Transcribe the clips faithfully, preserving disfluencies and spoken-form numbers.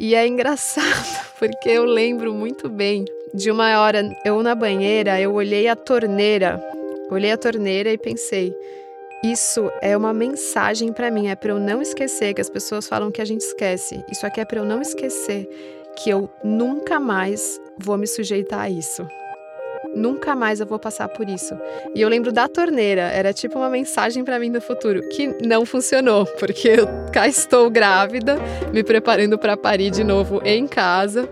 E é engraçado, porque eu lembro muito bem de uma hora, eu na banheira, eu olhei a torneira, olhei a torneira e pensei, isso é uma mensagem para mim, é para eu não esquecer, que as pessoas falam que a gente esquece. Isso aqui é para eu não esquecer que eu nunca mais vou me sujeitar a isso. Nunca mais eu vou passar por isso. E eu lembro da torneira, era tipo uma mensagem para mim do futuro, que não funcionou, porque eu cá estou grávida, me preparando para parir de novo em casa,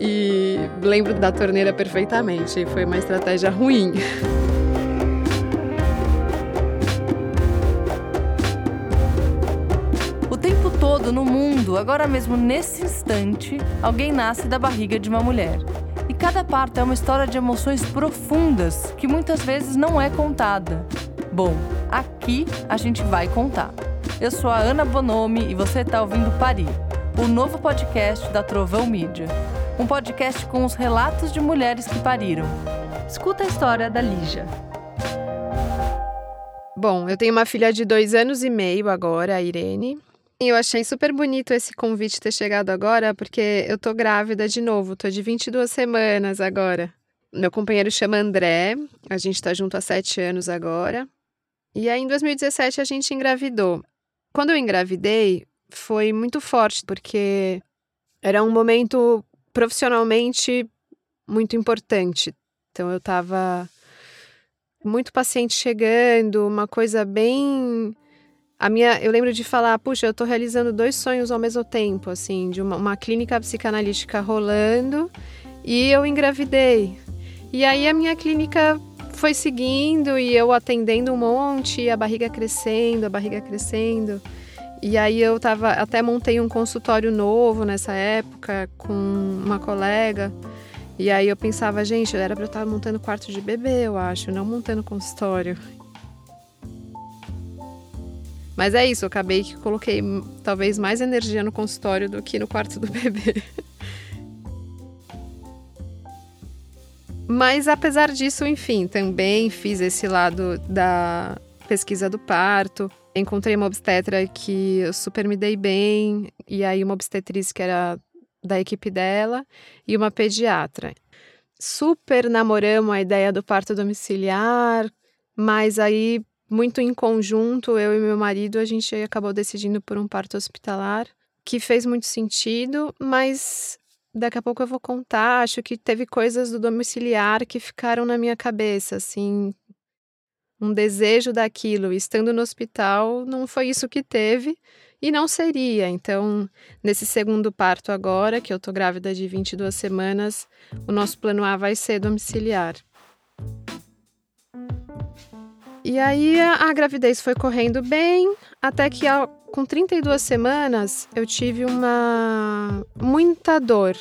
e lembro da torneira perfeitamente, foi uma estratégia ruim. O tempo todo no mundo, agora mesmo nesse instante, alguém nasce da barriga de uma mulher. E cada parto é uma história de emoções profundas que muitas vezes não é contada. Bom, aqui a gente vai contar. Eu sou a Ana Bonomi e você está ouvindo Parir, o novo podcast da Trovão Mídia. Um podcast com os relatos de mulheres que pariram. Escuta a história da Lígia. Bom, eu tenho uma filha de dois anos e meio agora, a Irene. E eu achei super bonito esse convite ter chegado agora, porque eu tô grávida de novo, tô de vinte e duas semanas agora. Meu companheiro chama André, a gente tá junto há sete anos agora. E aí em dois mil e dezessete a gente engravidou. Quando eu engravidei, foi muito forte, porque era um momento profissionalmente muito importante. Então eu tava muito paciente chegando, uma coisa bem... A minha, eu lembro de falar, puxa, eu tô realizando dois sonhos ao mesmo tempo, assim, de uma, uma clínica psicanalítica rolando e eu engravidei. E aí a minha clínica foi seguindo e eu atendendo um monte, a barriga crescendo, a barriga crescendo. E aí eu tava, até montei um consultório novo nessa época com uma colega. E aí eu pensava, gente, era pra eu estar montando quarto de bebê, eu acho, não montando consultório. Mas é isso, eu acabei que coloquei talvez mais energia no consultório do que no quarto do bebê. Mas apesar disso, enfim, também fiz esse lado da pesquisa do parto. Encontrei uma obstetra que eu super me dei bem. E aí uma obstetriz que era da equipe dela e uma pediatra. Super namoramos a ideia do parto domiciliar, mas aí... muito em conjunto, eu e meu marido, a gente acabou decidindo por um parto hospitalar, que fez muito sentido, mas daqui a pouco eu vou contar, acho que teve coisas do domiciliar que ficaram na minha cabeça, assim, um desejo daquilo, estando no hospital, não foi isso que teve e não seria, então, nesse segundo parto agora, que eu tô grávida de vinte e duas semanas, o nosso plano A vai ser domiciliar. E aí a gravidez foi correndo bem, até que com trinta e duas semanas eu tive uma... muita dor.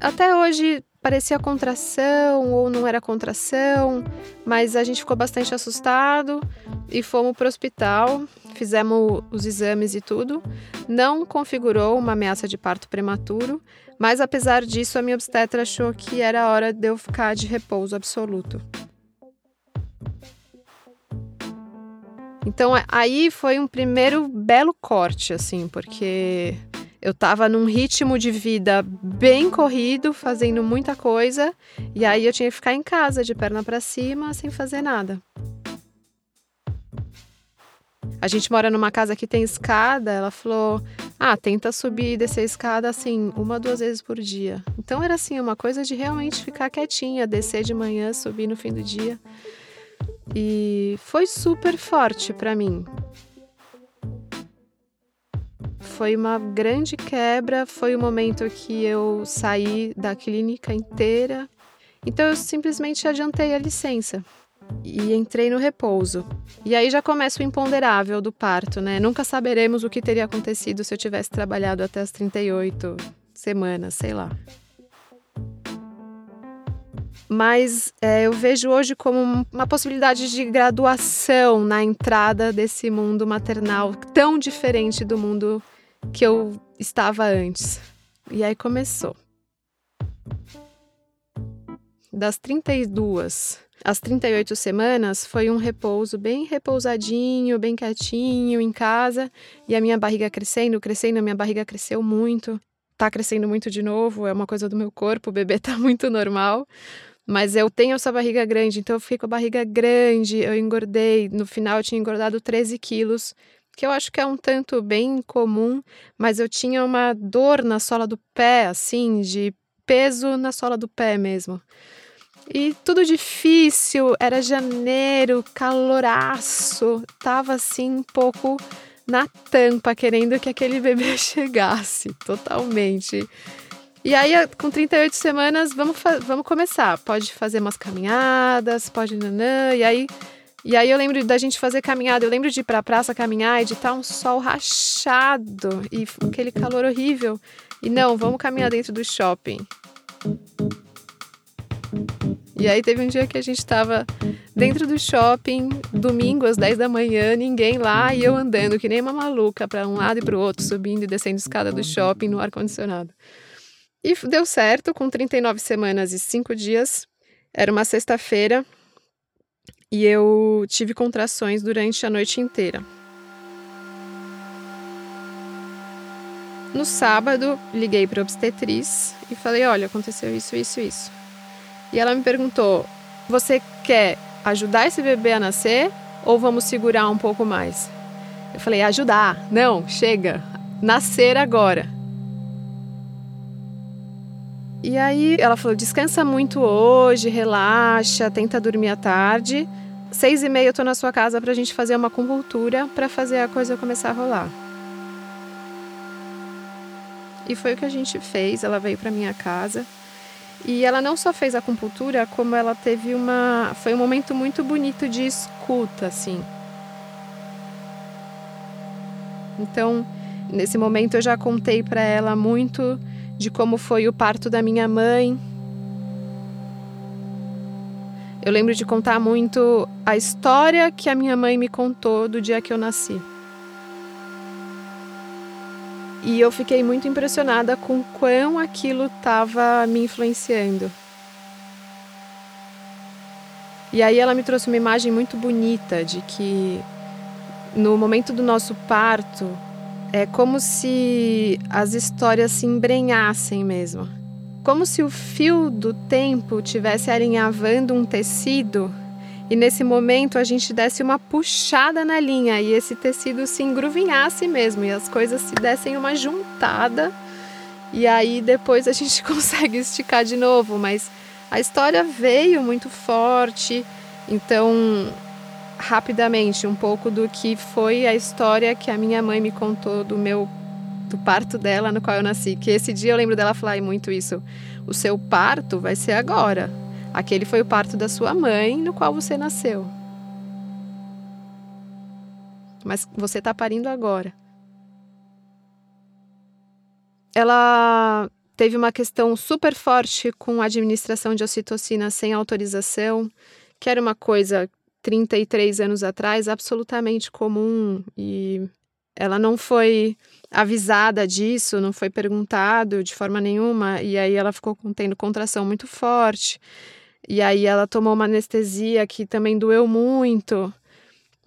Até hoje parecia contração ou não era contração, mas a gente ficou bastante assustado e fomos para o hospital, fizemos os exames e tudo. Não configurou uma ameaça de parto prematuro, mas apesar disso a minha obstetra achou que era hora de eu ficar de repouso absoluto. Então aí foi um primeiro belo corte, assim, porque eu estava num ritmo de vida bem corrido, fazendo muita coisa, e aí eu tinha que ficar em casa, de perna para cima, sem fazer nada. A gente mora numa casa que tem escada, ela falou, ah, tenta subir e descer a escada, assim, uma, duas vezes por dia. Então era, assim, uma coisa de realmente ficar quietinha, descer de manhã, subir no fim do dia. E foi super forte para mim. Foi uma grande quebra, foi o momento que eu saí da clínica inteira. Então eu simplesmente adiantei a licença. E entrei no repouso. E aí já começa o imponderável do parto, né? Nunca saberemos o que teria acontecido se eu tivesse trabalhado até as trinta e oito semanas, sei lá. Mas é, eu vejo hoje como uma possibilidade de graduação na entrada desse mundo maternal tão diferente do mundo que eu estava antes. E aí começou. Das trinta e duas... As trinta e oito semanas foi um repouso bem repousadinho, bem quietinho, em casa. E a minha barriga crescendo, crescendo, a minha barriga cresceu muito. Tá crescendo muito de novo, é uma coisa do meu corpo, o bebê tá muito normal. Mas eu tenho essa barriga grande, então eu fiquei com a barriga grande, eu engordei. No final eu tinha engordado treze quilos, que eu acho que é um tanto bem comum, mas eu tinha uma dor na sola do pé, assim, de peso na sola do pé mesmo. E tudo difícil, era janeiro, caloraço, tava assim um pouco na tampa, querendo que aquele bebê chegasse, totalmente. E aí, com trinta e oito semanas, vamos, vamos começar. Pode fazer umas caminhadas, pode nanã. E aí, e aí eu lembro da gente fazer caminhada. Eu lembro de ir pra praça caminhar e de estar um sol rachado e aquele calor horrível. E não, vamos caminhar dentro do shopping. E aí teve um dia que a gente estava dentro do shopping, domingo às dez da manhã, ninguém lá, e eu andando que nem uma maluca para um lado e para o outro, subindo e descendo a escada do shopping no ar-condicionado. E deu certo, com trinta e nove semanas e cinco dias, era uma sexta-feira, e eu tive contrações durante a noite inteira. No sábado, liguei para a obstetriz e falei, olha, aconteceu isso, isso, isso. E ela me perguntou, você quer ajudar esse bebê a nascer ou vamos segurar um pouco mais? Eu falei, ajudar, não, chega, nascer agora. E aí ela falou, descansa muito hoje, relaxa, tenta dormir à tarde. Seis e meia eu tô na sua casa pra gente fazer uma acupuntura pra fazer a coisa começar a rolar. E foi o que a gente fez, ela veio pra minha casa. E ela não só fez a acupuntura, como ela teve uma... Foi um momento muito bonito de escuta, assim. Então, nesse momento eu já contei para ela muito de como foi o parto da minha mãe. Eu lembro de contar muito a história que a minha mãe me contou do dia que eu nasci. E eu fiquei muito impressionada com quão aquilo estava me influenciando. E aí ela me trouxe uma imagem muito bonita de que no momento do nosso parto é como se as histórias se embrenhassem mesmo. Como se o fio do tempo estivesse alinhavando um tecido e nesse momento a gente desse uma puxada na linha e esse tecido se engruvinhasse mesmo e as coisas se dessem uma juntada e aí depois a gente consegue esticar de novo, mas a história veio muito forte, então rapidamente um pouco do que foi a história que a minha mãe me contou do meu do parto dela no qual eu nasci, que esse dia eu lembro dela falar muito isso, o seu parto vai ser agora. Aquele foi o parto da sua mãe, no qual você nasceu. Mas você está parindo agora. Ela teve uma questão super forte com a administração de ocitocina sem autorização, que era uma coisa, trinta e três anos atrás, absolutamente comum. E ela não foi avisada disso, não foi perguntado de forma nenhuma. E aí ela ficou tendo contração muito forte. E aí ela tomou uma anestesia que também doeu muito.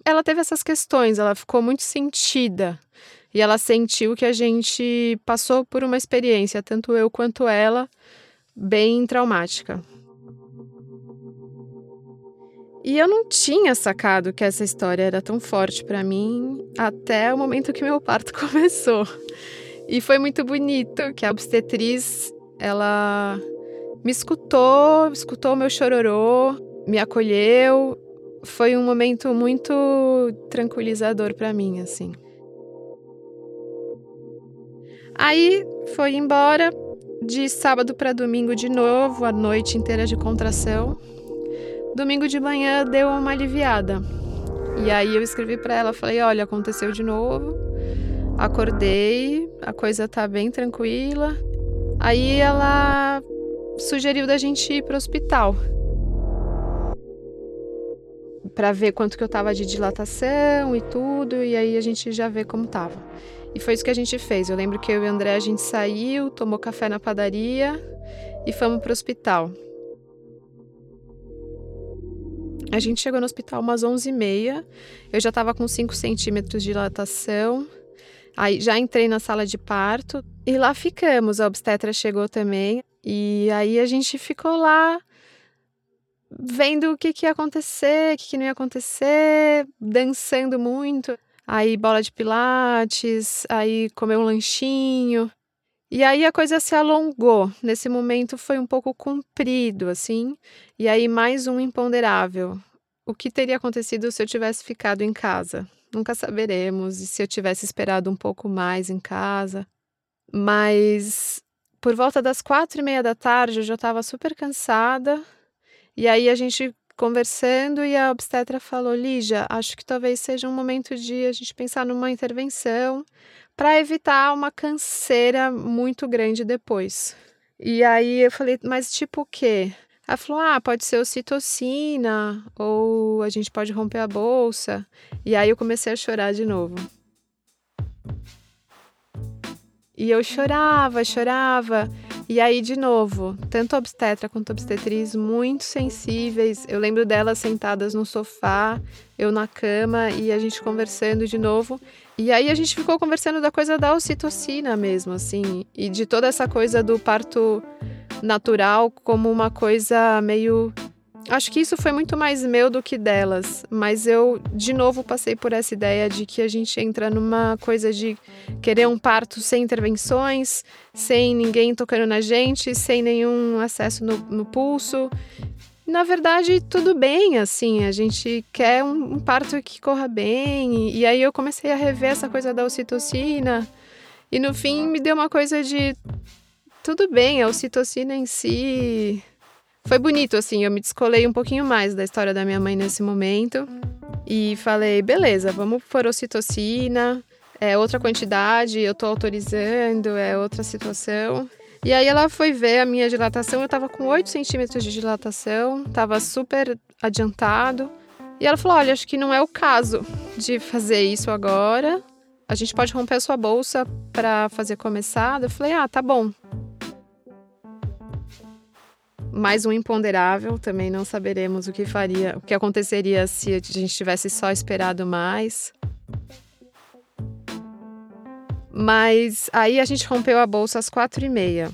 Ela teve essas questões, ela ficou muito sentida. E ela sentiu que a gente passou por uma experiência, tanto eu quanto ela, bem traumática. E eu não tinha sacado que essa história era tão forte para mim até o momento que meu parto começou. E foi muito bonito que a obstetriz, ela... me escutou, escutou o meu chororô, me acolheu. Foi um momento muito tranquilizador para mim, assim. Aí foi embora, de sábado para domingo de novo, a noite inteira de contração. Domingo de manhã deu uma aliviada. E aí eu escrevi para ela, falei, olha, aconteceu de novo. Acordei, a coisa tá bem tranquila. Aí ela... sugeriu da gente ir para o hospital para ver quanto que eu tava de dilatação e tudo, e aí a gente já vê como tava. E foi isso que a gente fez. Eu lembro que eu e o André, a gente saiu, tomou café na padaria e fomos para o hospital. A gente chegou no hospital umas onze e meia, eu já estava com cinco centímetros de dilatação, aí já entrei na sala de parto e lá ficamos, a obstetra chegou também e aí a gente ficou lá vendo o que, que ia acontecer, o que, que não ia acontecer, dançando muito, aí bola de pilates, aí comeu um lanchinho. E aí a coisa se alongou, nesse momento foi um pouco comprido, assim, e aí mais um imponderável. O que teria acontecido se eu tivesse ficado em casa? Nunca saberemos, e se eu tivesse esperado um pouco mais em casa. Mas por volta das quatro e meia da tarde eu já estava super cansada, e aí a gente conversando e a obstetra falou, Lígia, acho que talvez seja um momento de a gente pensar numa intervenção para evitar uma canseira muito grande depois. E aí eu falei, mas tipo o quê? Ela falou, ah, pode ser ocitocina ou a gente pode romper a bolsa. E aí eu comecei a chorar de novo. E eu chorava, chorava. E aí, de novo, tanto a obstetra quanto a obstetriz muito sensíveis. Eu lembro delas sentadas no sofá, eu na cama e a gente conversando de novo. E aí a gente ficou conversando da coisa da ocitocina mesmo, assim. E de toda essa coisa do parto natural como uma coisa meio... Acho que isso foi muito mais meu do que delas. Mas eu, de novo, passei por essa ideia de que a gente entra numa coisa de querer um parto sem intervenções, sem ninguém tocando na gente, sem nenhum acesso no, no pulso. Na verdade, tudo bem, assim. A gente quer um, um parto que corra bem. E, e aí eu comecei a rever essa coisa da ocitocina. E, no fim, me deu uma coisa de... Tudo bem, a ocitocina em si... Foi bonito, assim, eu me descolei um pouquinho mais da história da minha mãe nesse momento e falei, beleza, vamos pôr ocitocina, é outra quantidade, eu tô autorizando, é outra situação. E aí ela foi ver a minha dilatação, eu tava com oito centímetros de dilatação, tava super adiantado. E ela falou, olha, acho que não é o caso de fazer isso agora, a gente pode romper a sua bolsa pra fazer começado. Eu falei, ah, tá bom. Mais um imponderável, também não saberemos o que faria, o que aconteceria se a gente tivesse só esperado mais. Mas aí a gente rompeu a bolsa às quatro e meia.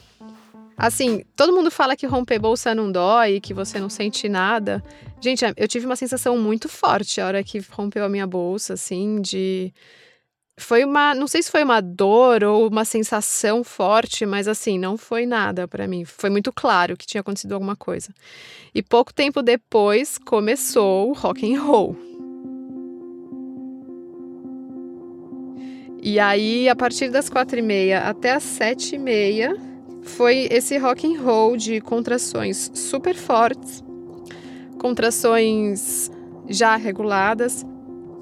Assim, todo mundo fala que romper bolsa não dói, que você não sente nada. Gente, eu tive uma sensação muito forte a hora que rompeu a minha bolsa, assim, de... Foi uma, não sei se foi uma dor ou uma sensação forte, mas assim, não foi nada pra mim. Foi muito claro que tinha acontecido alguma coisa. E pouco tempo depois, começou o rock and roll. E aí, a partir das quatro e meia até as sete e meia, foi esse rock and roll de contrações super fortes, contrações já reguladas.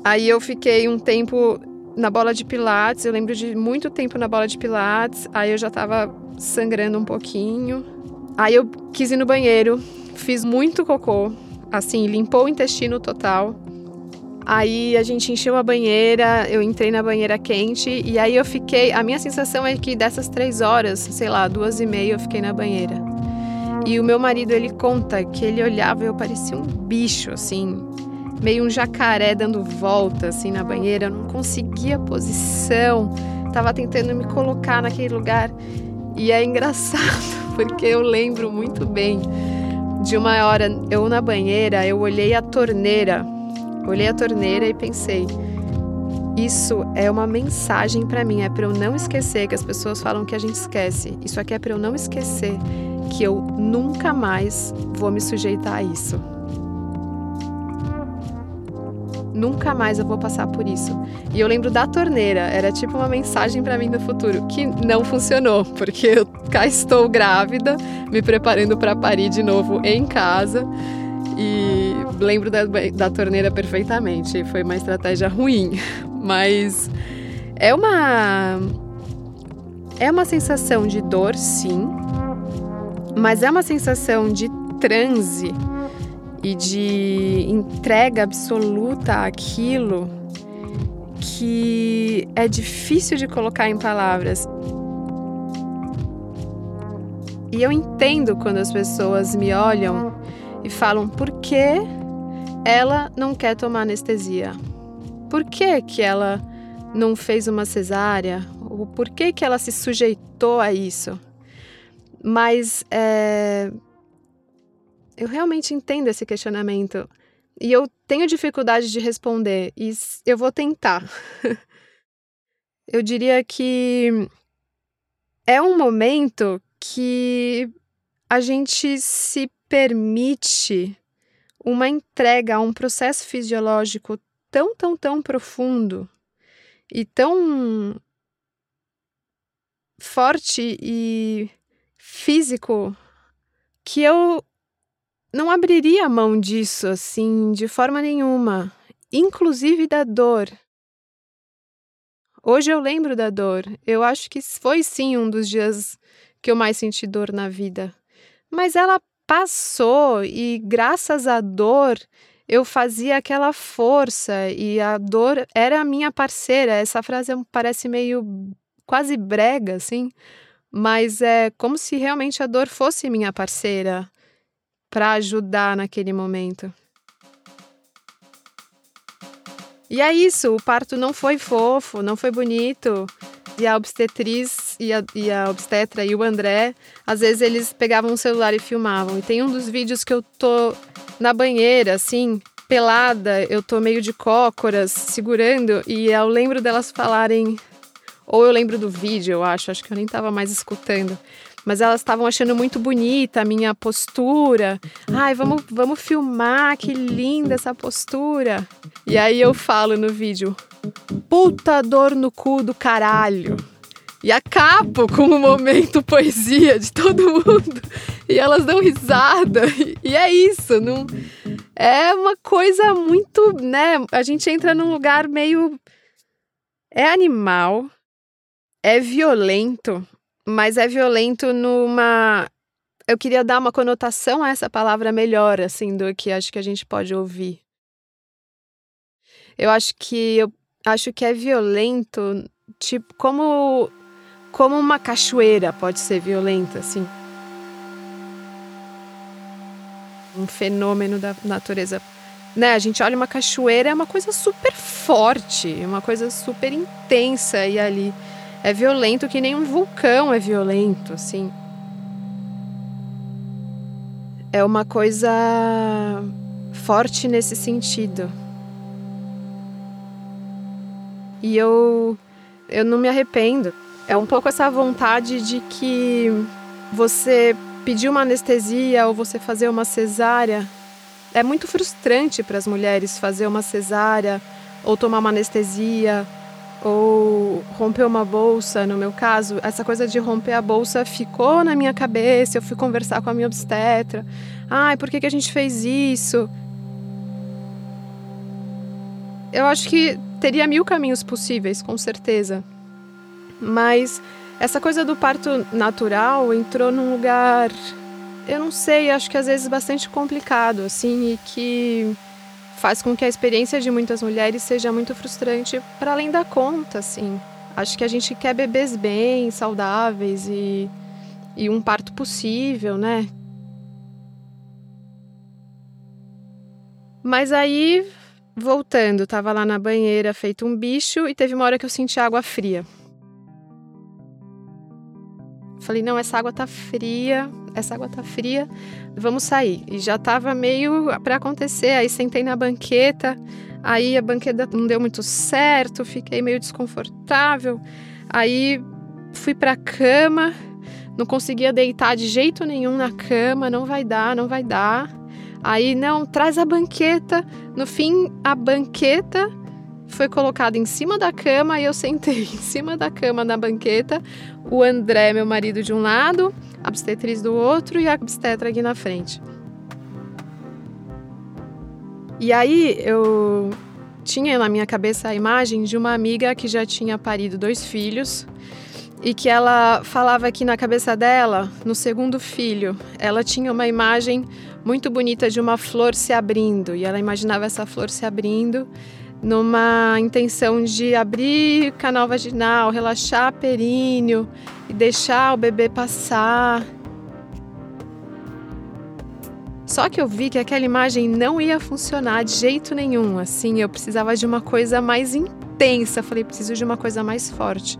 Aí eu fiquei um tempo... Na bola de pilates, eu lembro de muito tempo na bola de pilates, aí eu já tava sangrando um pouquinho. Aí eu quis ir no banheiro, fiz muito cocô, assim, limpou o intestino total. Aí a gente encheu a banheira, eu entrei na banheira quente, e aí eu fiquei... A minha sensação é que dessas três horas, sei lá, duas e meia, eu fiquei na banheira. E o meu marido, ele conta que ele olhava e eu parecia um bicho, assim... Meio um jacaré dando volta, assim, na banheira. Eu não conseguia a posição. Tava tentando me colocar naquele lugar. E é engraçado, porque eu lembro muito bem de uma hora, eu na banheira, eu olhei a torneira. Olhei a torneira e pensei, isso é uma mensagem pra mim. É pra eu não esquecer, que as pessoas falam que a gente esquece. Isso aqui é pra eu não esquecer que eu nunca mais vou me sujeitar a isso. Nunca mais eu vou passar por isso. E eu lembro da torneira, era tipo uma mensagem para mim do futuro, que não funcionou, porque eu cá estou grávida, me preparando para parir de novo em casa, e lembro da, da torneira perfeitamente, foi uma estratégia ruim, mas é uma, é uma sensação de dor, sim, mas é uma sensação de transe, e de entrega absoluta àquilo que é difícil de colocar em palavras. E eu entendo quando as pessoas me olham e falam, por que Ela não quer tomar anestesia. Por que que ela não fez uma cesárea? Ou por que que ela se sujeitou a isso? Mas é, eu realmente entendo esse questionamento. E eu tenho dificuldade de responder. E eu vou tentar. Eu diria que é um momento que a gente se permite uma entrega a um processo fisiológico tão, tão, tão profundo e tão forte e físico que eu não abriria mão disso, assim, de forma nenhuma, inclusive da dor. Hoje eu lembro da dor. Eu acho que foi, sim, um dos dias que eu mais senti dor na vida. Mas ela passou e, graças à dor, eu fazia aquela força e a dor era a minha parceira. Essa frase parece meio quase brega, assim, mas é como se realmente a dor fosse minha parceira para ajudar naquele momento. E é isso, o parto não foi fofo, não foi bonito. E a obstetriz e a, e a obstetra e o André, às vezes eles pegavam o celular e filmavam. E tem um dos vídeos que eu tô na banheira, assim, pelada, eu tô meio de cócoras, segurando. E eu lembro delas falarem, ou eu lembro do vídeo, eu acho, acho que eu nem tava mais escutando. Mas elas estavam achando muito bonita a minha postura. Ai, vamos, vamos filmar, que linda essa postura. E aí eu falo no vídeo, puta dor no cu do caralho. E acabo com o momento poesia de todo mundo. E elas dão risada. E é isso, não... é uma coisa muito, né? A gente entra num lugar meio... é animal, é violento. Mas é violento numa... eu queria dar uma conotação a essa palavra melhor, assim, do que acho que a gente pode ouvir. Eu acho que, eu acho que é violento, tipo, como, como uma cachoeira pode ser violenta, assim. Um fenômeno da natureza. Né? A gente olha uma cachoeira, é uma coisa super forte, uma coisa super intensa, e ali... é violento que nem um vulcão é violento, assim. É uma coisa forte nesse sentido. E eu, eu não me arrependo. É um pouco essa vontade de que você pedir uma anestesia ou você fazer uma cesárea. É muito frustrante para as mulheres fazer uma cesárea ou tomar uma anestesia, ou romper uma bolsa, no meu caso, essa coisa de romper a bolsa ficou na minha cabeça, eu fui conversar com a minha obstetra. Ai, por que que a gente fez isso? Eu acho que teria mil caminhos possíveis, com certeza. Mas essa coisa do parto natural entrou num lugar, eu não sei, acho que às vezes bastante complicado, assim, e que... faz com que a experiência de muitas mulheres seja muito frustrante para além da conta, assim. Acho que a gente quer bebês bem, saudáveis e, e um parto possível, né? Mas aí, voltando, tava lá na banheira feito um bicho e teve uma hora que eu senti água fria. Falei, não, essa água tá fria, essa água tá fria, vamos sair. E já tava meio pra acontecer, aí sentei na banqueta, aí a banqueta não deu muito certo, fiquei meio desconfortável, aí fui pra cama, não conseguia deitar de jeito nenhum na cama, não vai dar, não vai dar. Aí, não, traz a banqueta. No fim, a banqueta foi colocada em cima da cama e eu sentei em cima da cama na banqueta, o André, meu marido, de um lado, a obstetriz do outro e a obstetra aqui na frente. E aí eu tinha na minha cabeça a imagem de uma amiga que já tinha parido dois filhos e que ela falava que na cabeça dela, no segundo filho, ela tinha uma imagem muito bonita de uma flor se abrindo e ela imaginava essa flor se abrindo numa intenção de abrir canal vaginal, relaxar períneo e deixar o bebê passar. Só que eu vi que aquela imagem não ia funcionar de jeito nenhum, assim, eu precisava de uma coisa mais intensa, falei, preciso de uma coisa mais forte.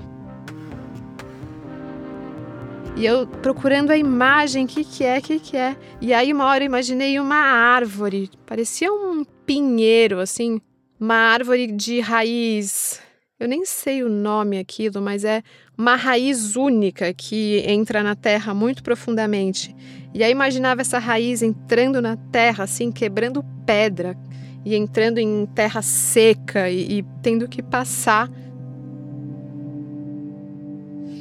E eu procurando a imagem, o que que é, o que que é. E aí uma hora eu imaginei uma árvore, parecia um pinheiro, assim, uma árvore de raiz, eu nem sei o nome aquilo, mas é uma raiz única que entra na terra muito profundamente. E aí imaginava essa raiz entrando na terra, assim, quebrando pedra e entrando em terra seca e, e tendo que passar.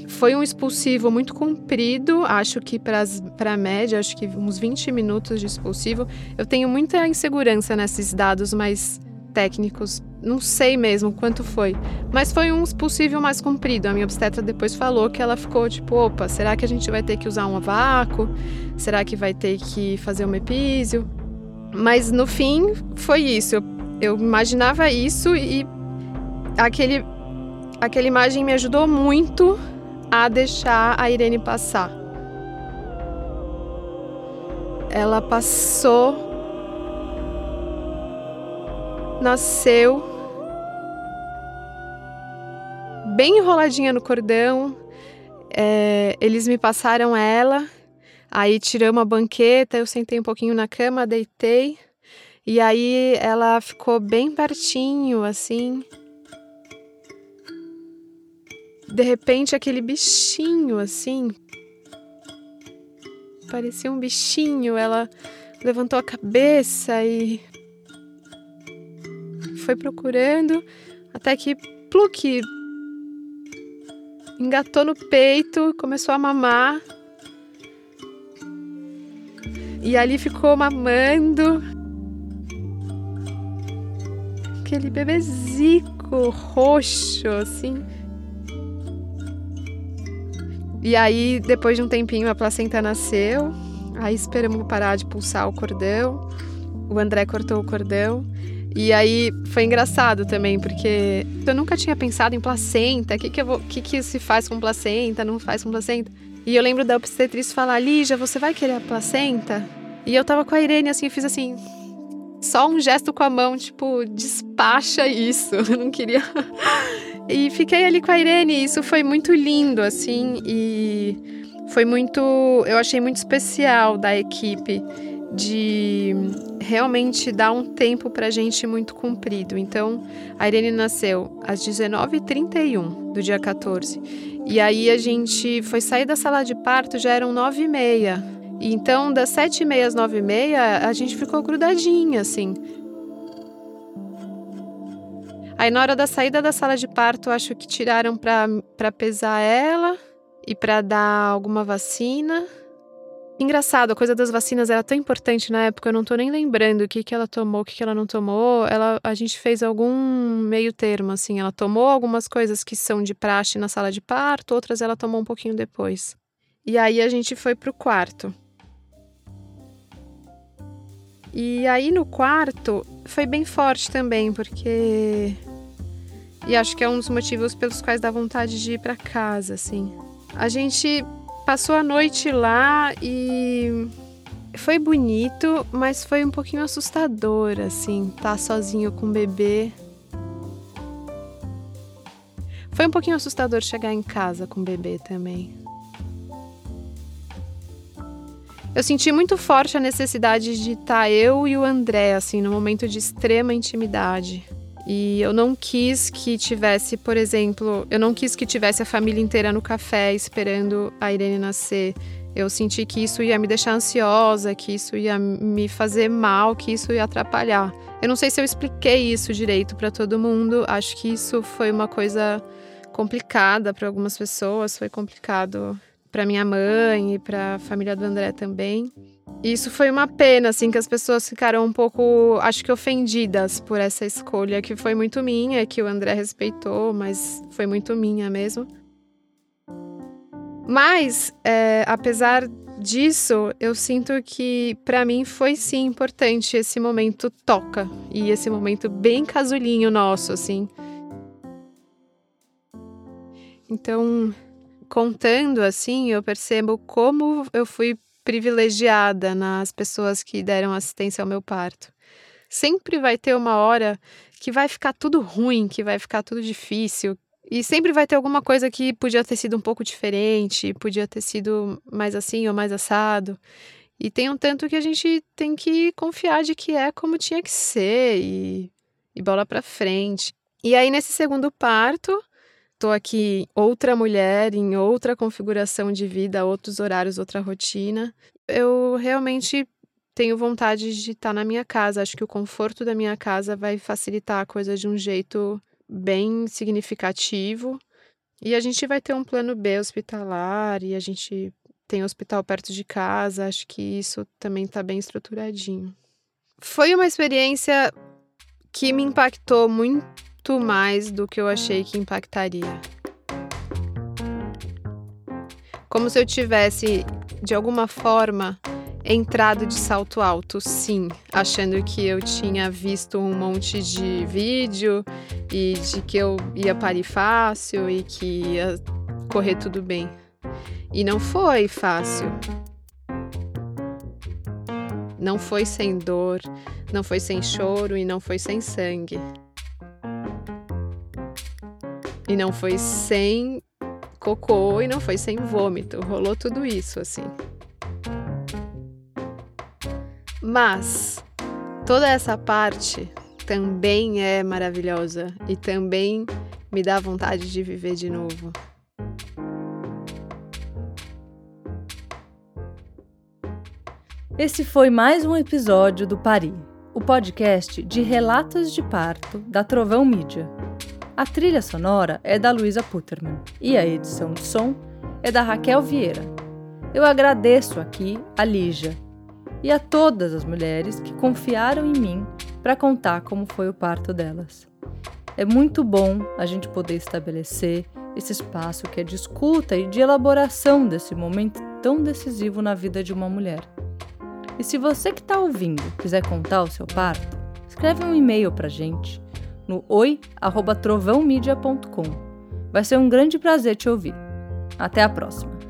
Foi um expulsivo muito comprido, acho que para a média, acho que uns vinte minutos de expulsivo. Eu tenho muita insegurança nesses dados mais técnicos, não sei mesmo quanto foi. Mas foi um expulsivo mais comprido. A minha obstetra depois falou que ela ficou tipo, opa, será que a gente vai ter que usar um vácuo? Será que vai ter que fazer um epísio? Mas no fim, foi isso. Eu, eu imaginava isso e aquele, aquela imagem me ajudou muito a deixar a Irene passar. Ela passou, nasceu, bem enroladinha no cordão, é, eles me passaram ela, aí tiramos a banqueta, eu sentei um pouquinho na cama, deitei, e aí ela ficou bem pertinho, assim. De repente, aquele bichinho, assim, parecia um bichinho, ela levantou a cabeça e foi procurando, até que, pluque, engatou no peito, começou a mamar. E ali ficou mamando. Aquele bebezico roxo, assim. E aí, depois de um tempinho, a placenta nasceu. Aí esperamos parar de pulsar o cordão. O André cortou o cordão. E aí foi engraçado também, porque eu nunca tinha pensado em placenta. O que, que, eu vou, que, que se faz com placenta, não faz com placenta? E eu lembro da obstetriz falar, Lígia, você vai querer a placenta? E eu tava com a Irene, assim, eu fiz assim, só um gesto com a mão, tipo, despacha isso. Eu não queria... E fiquei ali com a Irene, e isso foi muito lindo, assim, e foi muito, eu achei muito especial da equipe de realmente dar um tempo pra gente muito comprido. Então, a Irene nasceu às dezenove e trinta e um do dia quatorze, e aí a gente foi sair da sala de parto, já eram nove e meia, e então das sete e meia às nove e meia a gente ficou grudadinha, assim. Aí, na hora da saída da sala de parto, acho que tiraram para pesar ela e para dar alguma vacina. Engraçado, a coisa das vacinas era tão importante na época, eu não tô nem lembrando o que, que ela tomou, o que, que ela não tomou. Ela, a gente fez algum meio termo, assim. Ela tomou algumas coisas que são de praxe na sala de parto, outras ela tomou um pouquinho depois. E aí, a gente foi pro quarto. E aí, no quarto, foi bem forte também, porque... E acho que é um dos motivos pelos quais dá vontade de ir pra casa, assim. A gente passou a noite lá e... Foi bonito, mas foi um pouquinho assustador, assim, tá sozinho com o bebê. Foi um pouquinho assustador chegar em casa com o bebê também. Eu senti muito forte a necessidade de estar eu e o André, assim, num momento de extrema intimidade. E eu não quis que tivesse, por exemplo, eu não quis que tivesse a família inteira no café esperando a Irene nascer. Eu senti que isso ia me deixar ansiosa, que isso ia me fazer mal, que isso ia atrapalhar. Eu não sei se eu expliquei isso direito para todo mundo. Acho que isso foi uma coisa complicada para algumas pessoas, foi complicado para minha mãe e para a família do André também. E isso foi uma pena, assim, que as pessoas ficaram um pouco, acho que ofendidas por essa escolha, que foi muito minha, que o André respeitou, mas foi muito minha mesmo. Mas, é, apesar disso, eu sinto que para mim foi sim importante esse momento toca e esse momento bem casulinho nosso, assim. Então, contando assim, eu percebo como eu fui privilegiada nas pessoas que deram assistência ao meu parto. Sempre vai ter uma hora que vai ficar tudo ruim, que vai ficar tudo difícil. E sempre vai ter alguma coisa que podia ter sido um pouco diferente, podia ter sido mais assim ou mais assado. E tem um tanto que a gente tem que confiar de que é como tinha que ser e, e bola pra frente. E aí, nesse segundo parto, tô aqui outra mulher, em outra configuração de vida, outros horários, outra rotina. Eu realmente tenho vontade de estar na minha casa. Acho que o conforto da minha casa vai facilitar a coisa de um jeito bem significativo. E a gente vai ter um plano B hospitalar e a gente tem hospital perto de casa. Acho que isso também está bem estruturadinho. Foi uma experiência que me impactou muito mais do que eu achei que impactaria. Como se eu tivesse, de alguma forma, entrado de salto alto, sim, achando que eu tinha visto um monte de vídeo e de que eu ia parir fácil e que ia correr tudo bem. E não foi fácil. Não foi sem dor, não foi sem choro e não foi sem sangue. E não foi sem cocô e não foi sem vômito. Rolou tudo isso, assim. Mas toda essa parte também é maravilhosa e também me dá vontade de viver de novo. Esse foi mais um episódio do Parir, o podcast de relatos de parto da Trovão Mídia. A trilha sonora é da Luísa Puterman e a edição de som é da Raquel Vieira. Eu agradeço aqui a Lígia e a todas as mulheres que confiaram em mim para contar como foi o parto delas. É muito bom a gente poder estabelecer esse espaço que é de escuta e de elaboração desse momento tão decisivo na vida de uma mulher. E se você que está ouvindo quiser contar o seu parto, escreve um e-mail para a gente no oi arroba trovão mídia ponto com. Vai ser um grande prazer te ouvir. Até a próxima!